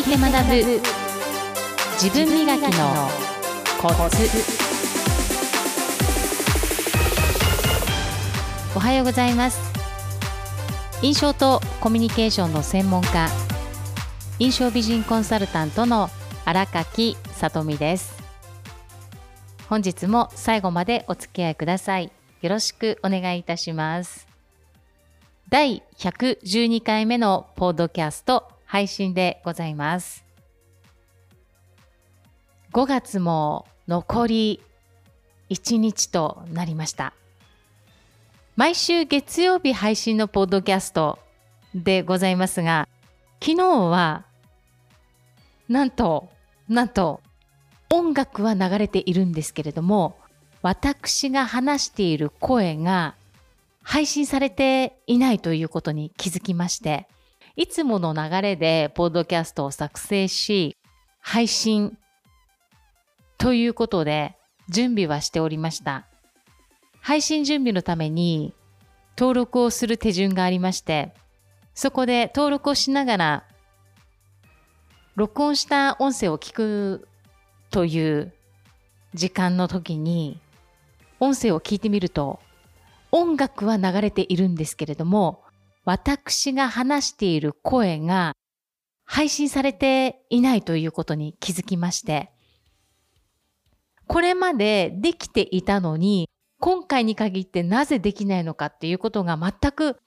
いて学ぶ自分磨きのコツ。おはようございます。印象とコミュニケーションの専門家、印象美人コンサルタントの新垣さとみです。本日も最後までお付き合いください。よろしくお願いいたします。第112回目のポッドキャスト配信でございます。5月も残り1日となりました。毎週月曜日配信のポッドキャストでございますが、昨日はなんと音楽は流れているんですけれども、私が話している声が配信されていないということに気づきまして、いつもの流れでポッドキャストを作成し配信ということで準備はしておりました。配信準備のために登録をする手順がありまして、そこで登録をしながら録音した音声を聞くという時間の時に音声を聞いてみると、音楽は流れているんですけれども、私が話している声が配信されていないということに気づきまして、これまでできていたのに今回に限ってなぜできないのかっていうことが全く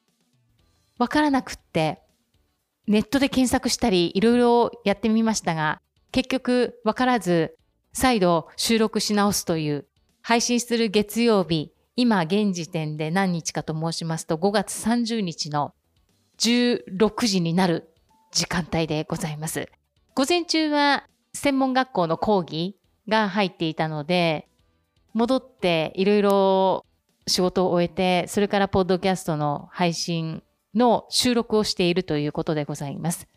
わからなくって、ネットで検索したりいろいろやってみましたが、結局わからず再度収録し直すという、配信する月曜日、今現時点で何日かと申しますと5月30日の16時になる時間帯でございます。午前中は専門学校の講義が入っていたので、戻っていろいろ仕事を終えて、それからポッドキャストの配信の収録をしているということでございます。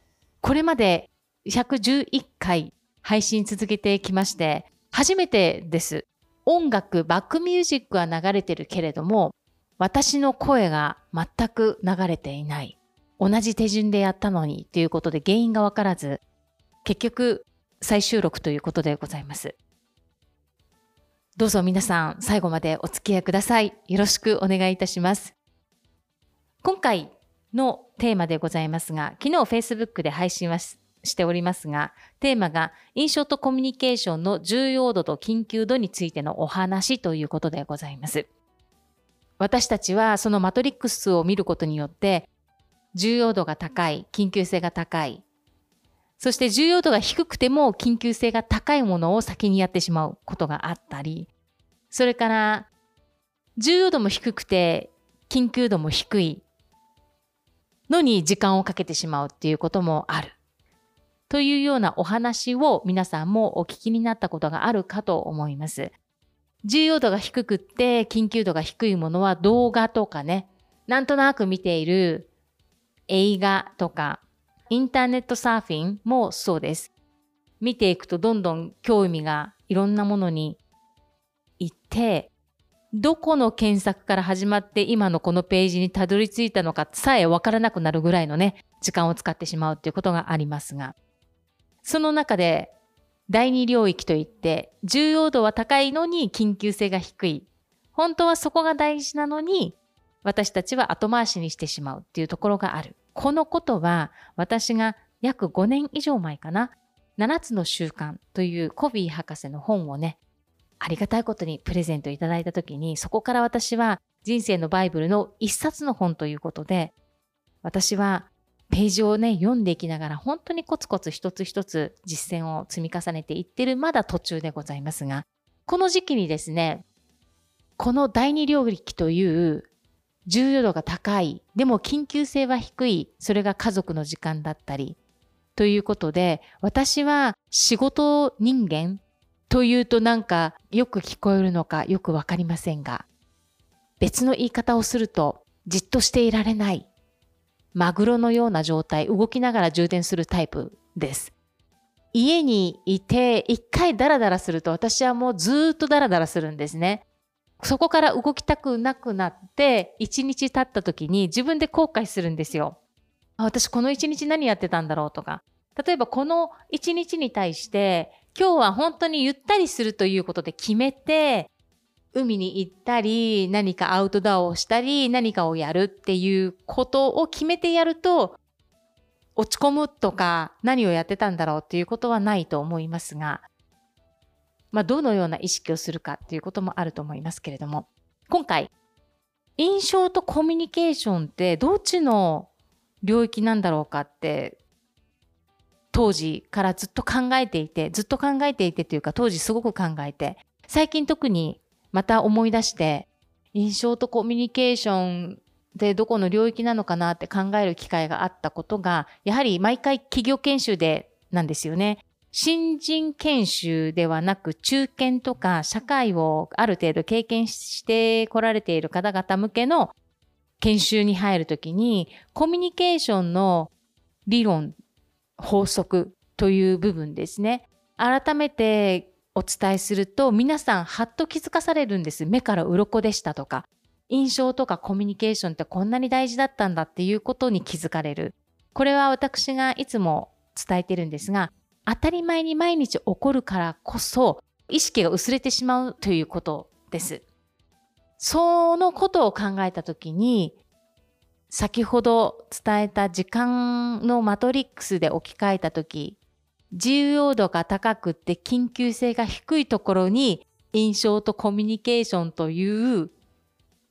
これまで111回配信続けてきまして、初めてです。音楽、バックミュージックは流れてるけれども、私の声が全く流れていない。同じ手順でやったのにということで原因がわからず、結局再収録ということでございます。どうぞ皆さん最後までお付き合いください。よろしくお願いいたします。今回のテーマでございますが、昨日 Facebook で配信はしておりますが、テーマが印象とコミュニケーションの重要度と緊急度についてのお話ということでございます。私たちはそのマトリックスを見ることによって、重要度が高い、緊急性が高い、そして重要度が低くても緊急性が高いものを先にやってしまうことがあったり、それから重要度も低くて緊急度も低いのに時間をかけてしまうっていうこともあるというようなお話を皆さんもお聞きになったことがあるかと思います。重要度が低くって緊急度が低いものは、動画とかね、なんとなく見ている映画とかインターネットサーフィンもそうです。見ていくとどんどん興味がいろんなものに行って、どこの検索から始まって今のこのページにたどり着いたのかさえわからなくなるぐらいのね、時間を使ってしまうということがありますが、その中で第二領域といって、重要度は高いのに緊急性が低い、本当はそこが大事なのに私たちは後回しにしてしまうっていうところがある。このことは私が約5年以上前かな、7つの習慣というコビー博士の本をね、ありがたいことにプレゼントいただいた時に、そこから私は人生のバイブルの一冊の本ということで、私はページをね、読んでいきながら本当にコツコツ一つ一つ実践を積み重ねていってる、まだ途中でございますが、この時期にですね、この第二領域という重要度が高い、でも緊急性は低い、それが家族の時間だったりということで、私は仕事人間というとなんかよく聞こえるのかよくわかりませんが、別の言い方をすると、じっとしていられない、マグロのような状態、動きながら充電するタイプです。家にいて一回ダラダラすると、私はもうずっとダラダラするんですね。そこから動きたくなくなって一日経った時に自分で後悔するんですよ。私この一日何やってたんだろうとか、例えばこの一日に対して、今日は本当にゆったりするということで決めて、海に行ったり、何かアウトドアをしたり、何かをやるっていうことを決めてやると、落ち込むとか何をやってたんだろうっていうことはないと思いますが、どのような意識をするかっていうこともあると思いますけれども、今回、印象とコミュニケーションってどっちの領域なんだろうかって、当時からずっと考えていてというか、当時すごく考えて、最近特にまた思い出して、印象とコミュニケーションでどこの領域なのかなって考える機会があったことが、やはり毎回企業研修でなんですよね。新人研修ではなく、中堅とか社会をある程度経験してこられている方々向けの研修に入るときに、コミュニケーションの理論、法則という部分ですね。改めてお伝えすると、皆さんはっと気づかされるんです。目から鱗でしたとか、印象とかコミュニケーションってこんなに大事だったんだっていうことに気づかれる。これは私がいつも伝えてるんですが、当たり前に毎日起こるからこそ意識が薄れてしまうということです。そのことを考えたときに、先ほど伝えた時間のマトリックスで置き換えたとき、重要度が高くって緊急性が低いところに印象とコミュニケーションという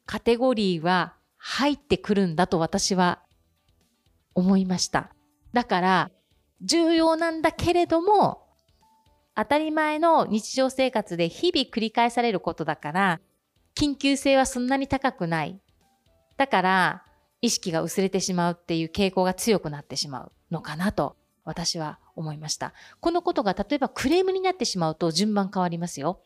カテゴリーは入ってくるんだと私は思いました。だから、重要なんだけれども、当たり前の日常生活で日々繰り返されることだから、緊急性はそんなに高くない。だから、意識が薄れてしまうっていう傾向が強くなってしまうのかなと、私は思いました。このことが例えばクレームになってしまうと順番変わりますよ。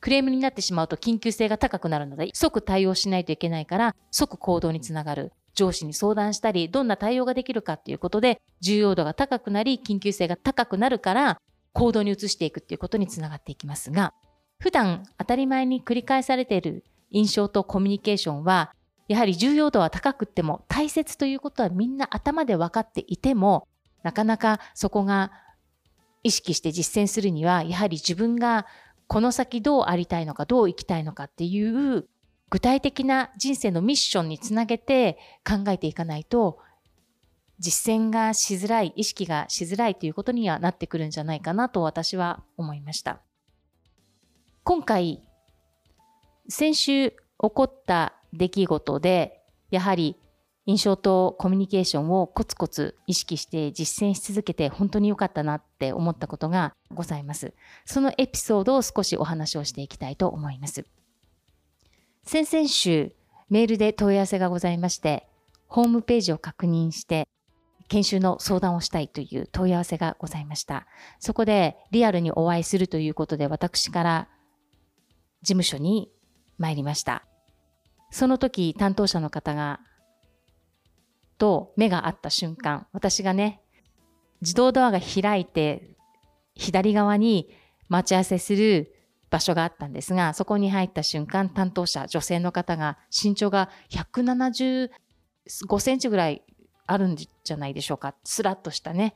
クレームになってしまうと緊急性が高くなるので、即対応しないといけないから、即行動につながる。上司に相談したり、どんな対応ができるかっていうことで、重要度が高くなり、緊急性が高くなるから、行動に移していくっていうことにつながっていきますが、普段当たり前に繰り返されている印象とコミュニケーションは、やはり重要度は高くっても、大切ということはみんな頭で分かっていても、なかなかそこが意識して実践するには、やはり自分がこの先どうありたいのか、どう生きたいのかっていう、具体的な人生のミッションにつなげて考えていかないと、実践がしづらい、意識がしづらいということにはなってくるんじゃないかなと私は思いました。今回、先週起こった出来事で、やはり印象とコミュニケーションをコツコツ意識して実践し続けて本当に良かったなって思ったことがございます。そのエピソードを少しお話をしていきたいと思います。先々週、メールで問い合わせがございまして、ホームページを確認して、研修の相談をしたいという問い合わせがございました。そこで、リアルにお会いするということで、私から事務所に参りました。その時、担当者の方が、と目が合った瞬間、私がね、自動ドアが開いて、左側に待ち合わせする場所があったんですが、そこに入った瞬間、担当者、女性の方が身長が175センチぐらいあるんじゃないでしょうか。スラッとしたね、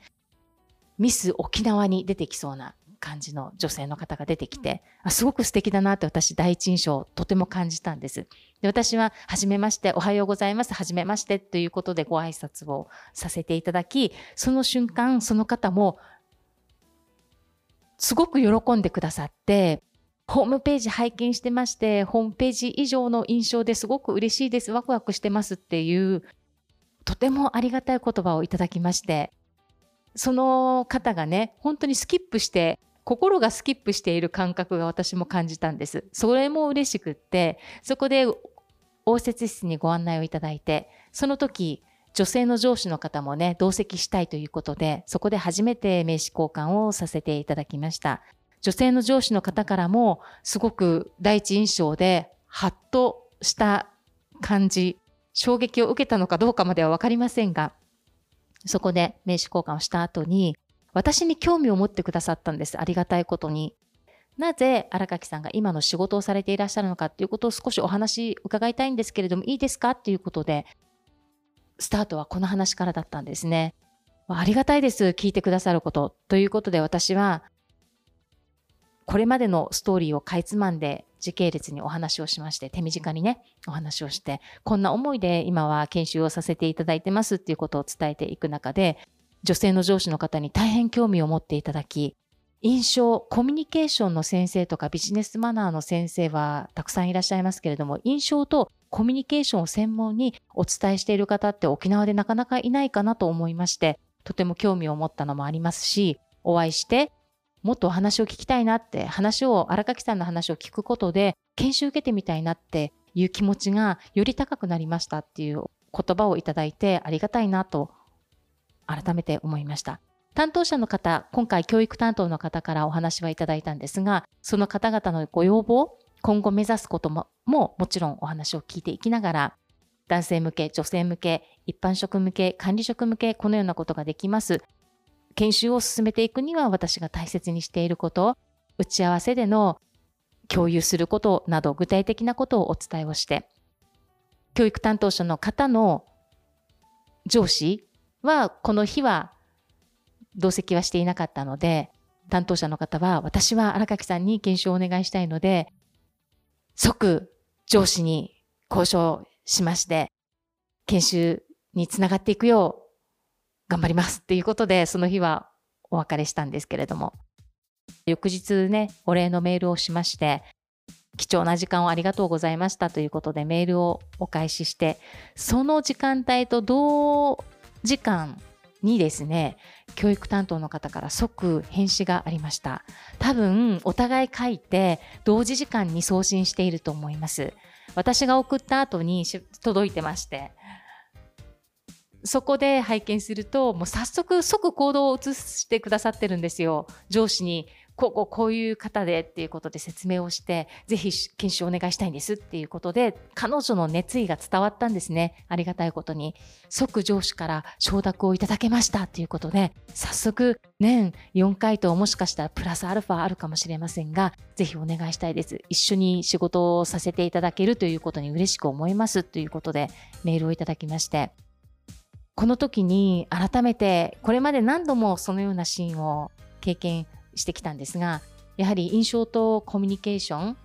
ミス沖縄に出てきそうな感じの女性の方が出てきて、すごく素敵だなって私、第一印象とても感じたんです。で、私は初めまして、おはようございます、初めましてということでご挨拶をさせていただき、その瞬間、その方もすごく喜んでくださって、ホームページ拝見してまして、ホームページ以上の印象ですごく嬉しいです。ワクワクしてますっていう、とてもありがたい言葉をいただきまして、その方がね、本当にスキップして、心がスキップしている感覚が私も感じたんです。それも嬉しくって、そこで応接室にご案内をいただいて、その時、女性の上司の方もね、同席したいということで、そこで初めて名刺交換をさせていただきました。女性の上司の方からもすごく第一印象でハッとした感じ、衝撃を受けたのかどうかまでは分かりませんが、そこで名刺交換をした後に、私に興味を持ってくださったんです。ありがたいことに。なぜ新垣さんが今の仕事をされていらっしゃるのかということを少しお話伺いたいんですけれども、いいですかということで、スタートはこの話からだったんですね。ありがたいです、聞いてくださること。ということで、私はこれまでのストーリーをかいつまんで時系列にお話をしまして、手短にねお話をして、こんな思いで今は研修をさせていただいてますっていうことを伝えていく中で、女性の上司の方に大変興味を持っていただき、印象コミュニケーションの先生とかビジネスマナーの先生はたくさんいらっしゃいますけれども、印象とコミュニケーションを専門にお伝えしている方って沖縄でなかなかいないかなと思いまして、とても興味を持ったのもありますし、お会いしてもっとお話を聞きたいなって、荒垣さんの話を聞くことで研修受けてみたいなっていう気持ちがより高くなりましたっていう言葉をいただいて、ありがたいなと改めて思いました。担当者の方、今回教育担当の方からお話はいただいたんですが、その方々のご要望、今後目指すことももちろんお話を聞いていきながら、男性向け、女性向け、一般職向け、管理職向け、このようなことができます。研修を進めていくには私が大切にしていること、打ち合わせでの共有することなど、具体的なことをお伝えをして、教育担当者の方の上司はこの日は同席はしていなかったので、担当者の方は、私は荒垣さんに研修をお願いしたいので、即上司に交渉しまして、研修につながっていくよう頑張りますっていうことで、その日はお別れしたんですけれども、翌日ね、お礼のメールをしまして、貴重な時間をありがとうございましたということでメールをお返しして、その時間帯と同時間にですね、教育担当の方から即返信がありました。多分お互い書いて同時時間に送信していると思います。私が送った後に届いてまして、そこで拝見すると、もう早速即行動を移してくださってるんですよ。上司にこういう方でっていうことで説明をして、ぜひ研修お願いしたいんですっていうことで、彼女の熱意が伝わったんですね。ありがたいことに即上司から承諾をいただけましたっていうことで、早速年4回と、もしかしたらプラスアルファあるかもしれませんが、ぜひお願いしたいです、一緒に仕事をさせていただけるということに嬉しく思いますということでメールをいただきまして、この時に改めて、これまで何度もそのようなシーンを経験してきたんですが、やはり印象とコミュニケーション、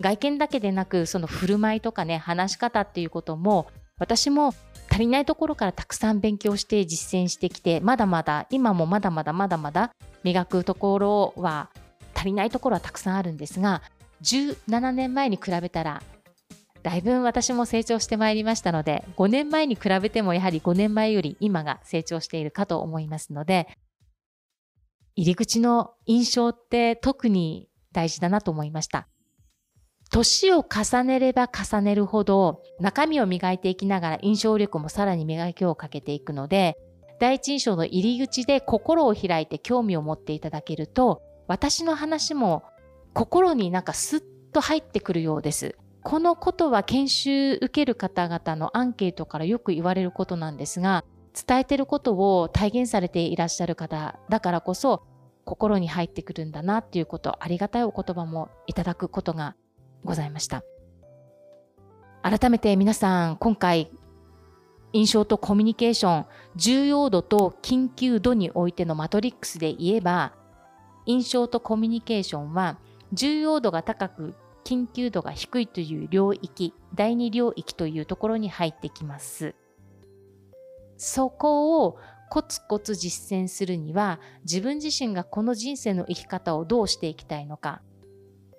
外見だけでなく、その振る舞いとかね、話し方っていうことも、私も足りないところからたくさん勉強して実践してきて、まだまだ磨くところは、足りないところはたくさんあるんですが、17年前に比べたらだいぶ私も成長してまいりましたので、5年前に比べてもやはり5年前より今が成長しているかと思いますので、入り口の印象って特に大事だなと思いました。年を重ねれば重ねるほど中身を磨いていきながら、印象力もさらに磨きをかけていくので、第一印象の入り口で心を開いて興味を持っていただけると、私の話も心になんかスッと入ってくるようです。このことは研修受ける方々のアンケートからよく言われることなんですが、伝えてることを体現されていらっしゃる方だからこそ心に入ってくるんだなっていうこと、ありがたいお言葉もいただくことがございました。改めて皆さん、今回印象とコミュニケーション、重要度と緊急度においてのマトリックスで言えば、印象とコミュニケーションは重要度が高く緊急度が低いという領域、第2領域というところに入ってきます。そこをコツコツ実践するには、自分自身がこの人生の生き方をどうしていきたいのか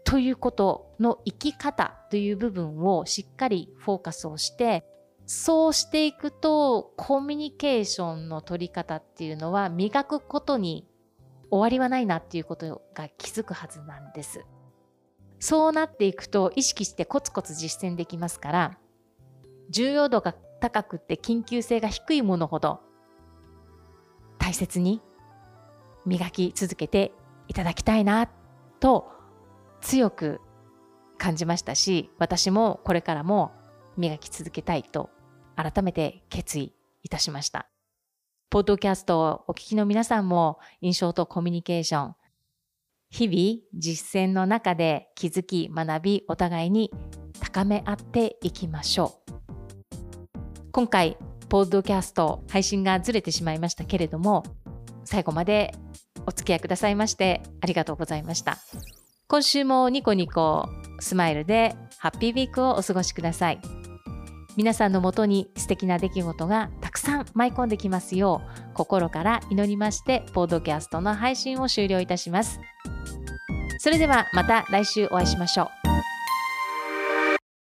ということの、生き方という部分をしっかりフォーカスをして、そうしていくとコミュニケーションの取り方っていうのは磨くことに終わりはないなっていうことが気づくはずなんです。そうなっていくと意識してコツコツ実践できますから、重要度が高くて緊急性が低いものほど大切に磨き続けていただきたいなと強く感じましたし、私もこれからも磨き続けたいと改めて決意いたしました。ポッドキャストをお聞きの皆さんも、印象とコミュニケーション、日々実践の中で気づき学び、お互いに高め合っていきましょう。今回ポッドキャスト配信がずれてしまいましたけれども、最後までお付き合いくださいましてありがとうございました。今週もニコニコスマイルでハッピーウィークをお過ごしください。皆さんのもとに素敵な出来事がたくさん舞い込んできますよう心から祈りまして、ポッドキャストの配信を終了いたします。それではまた来週お会いしましょう。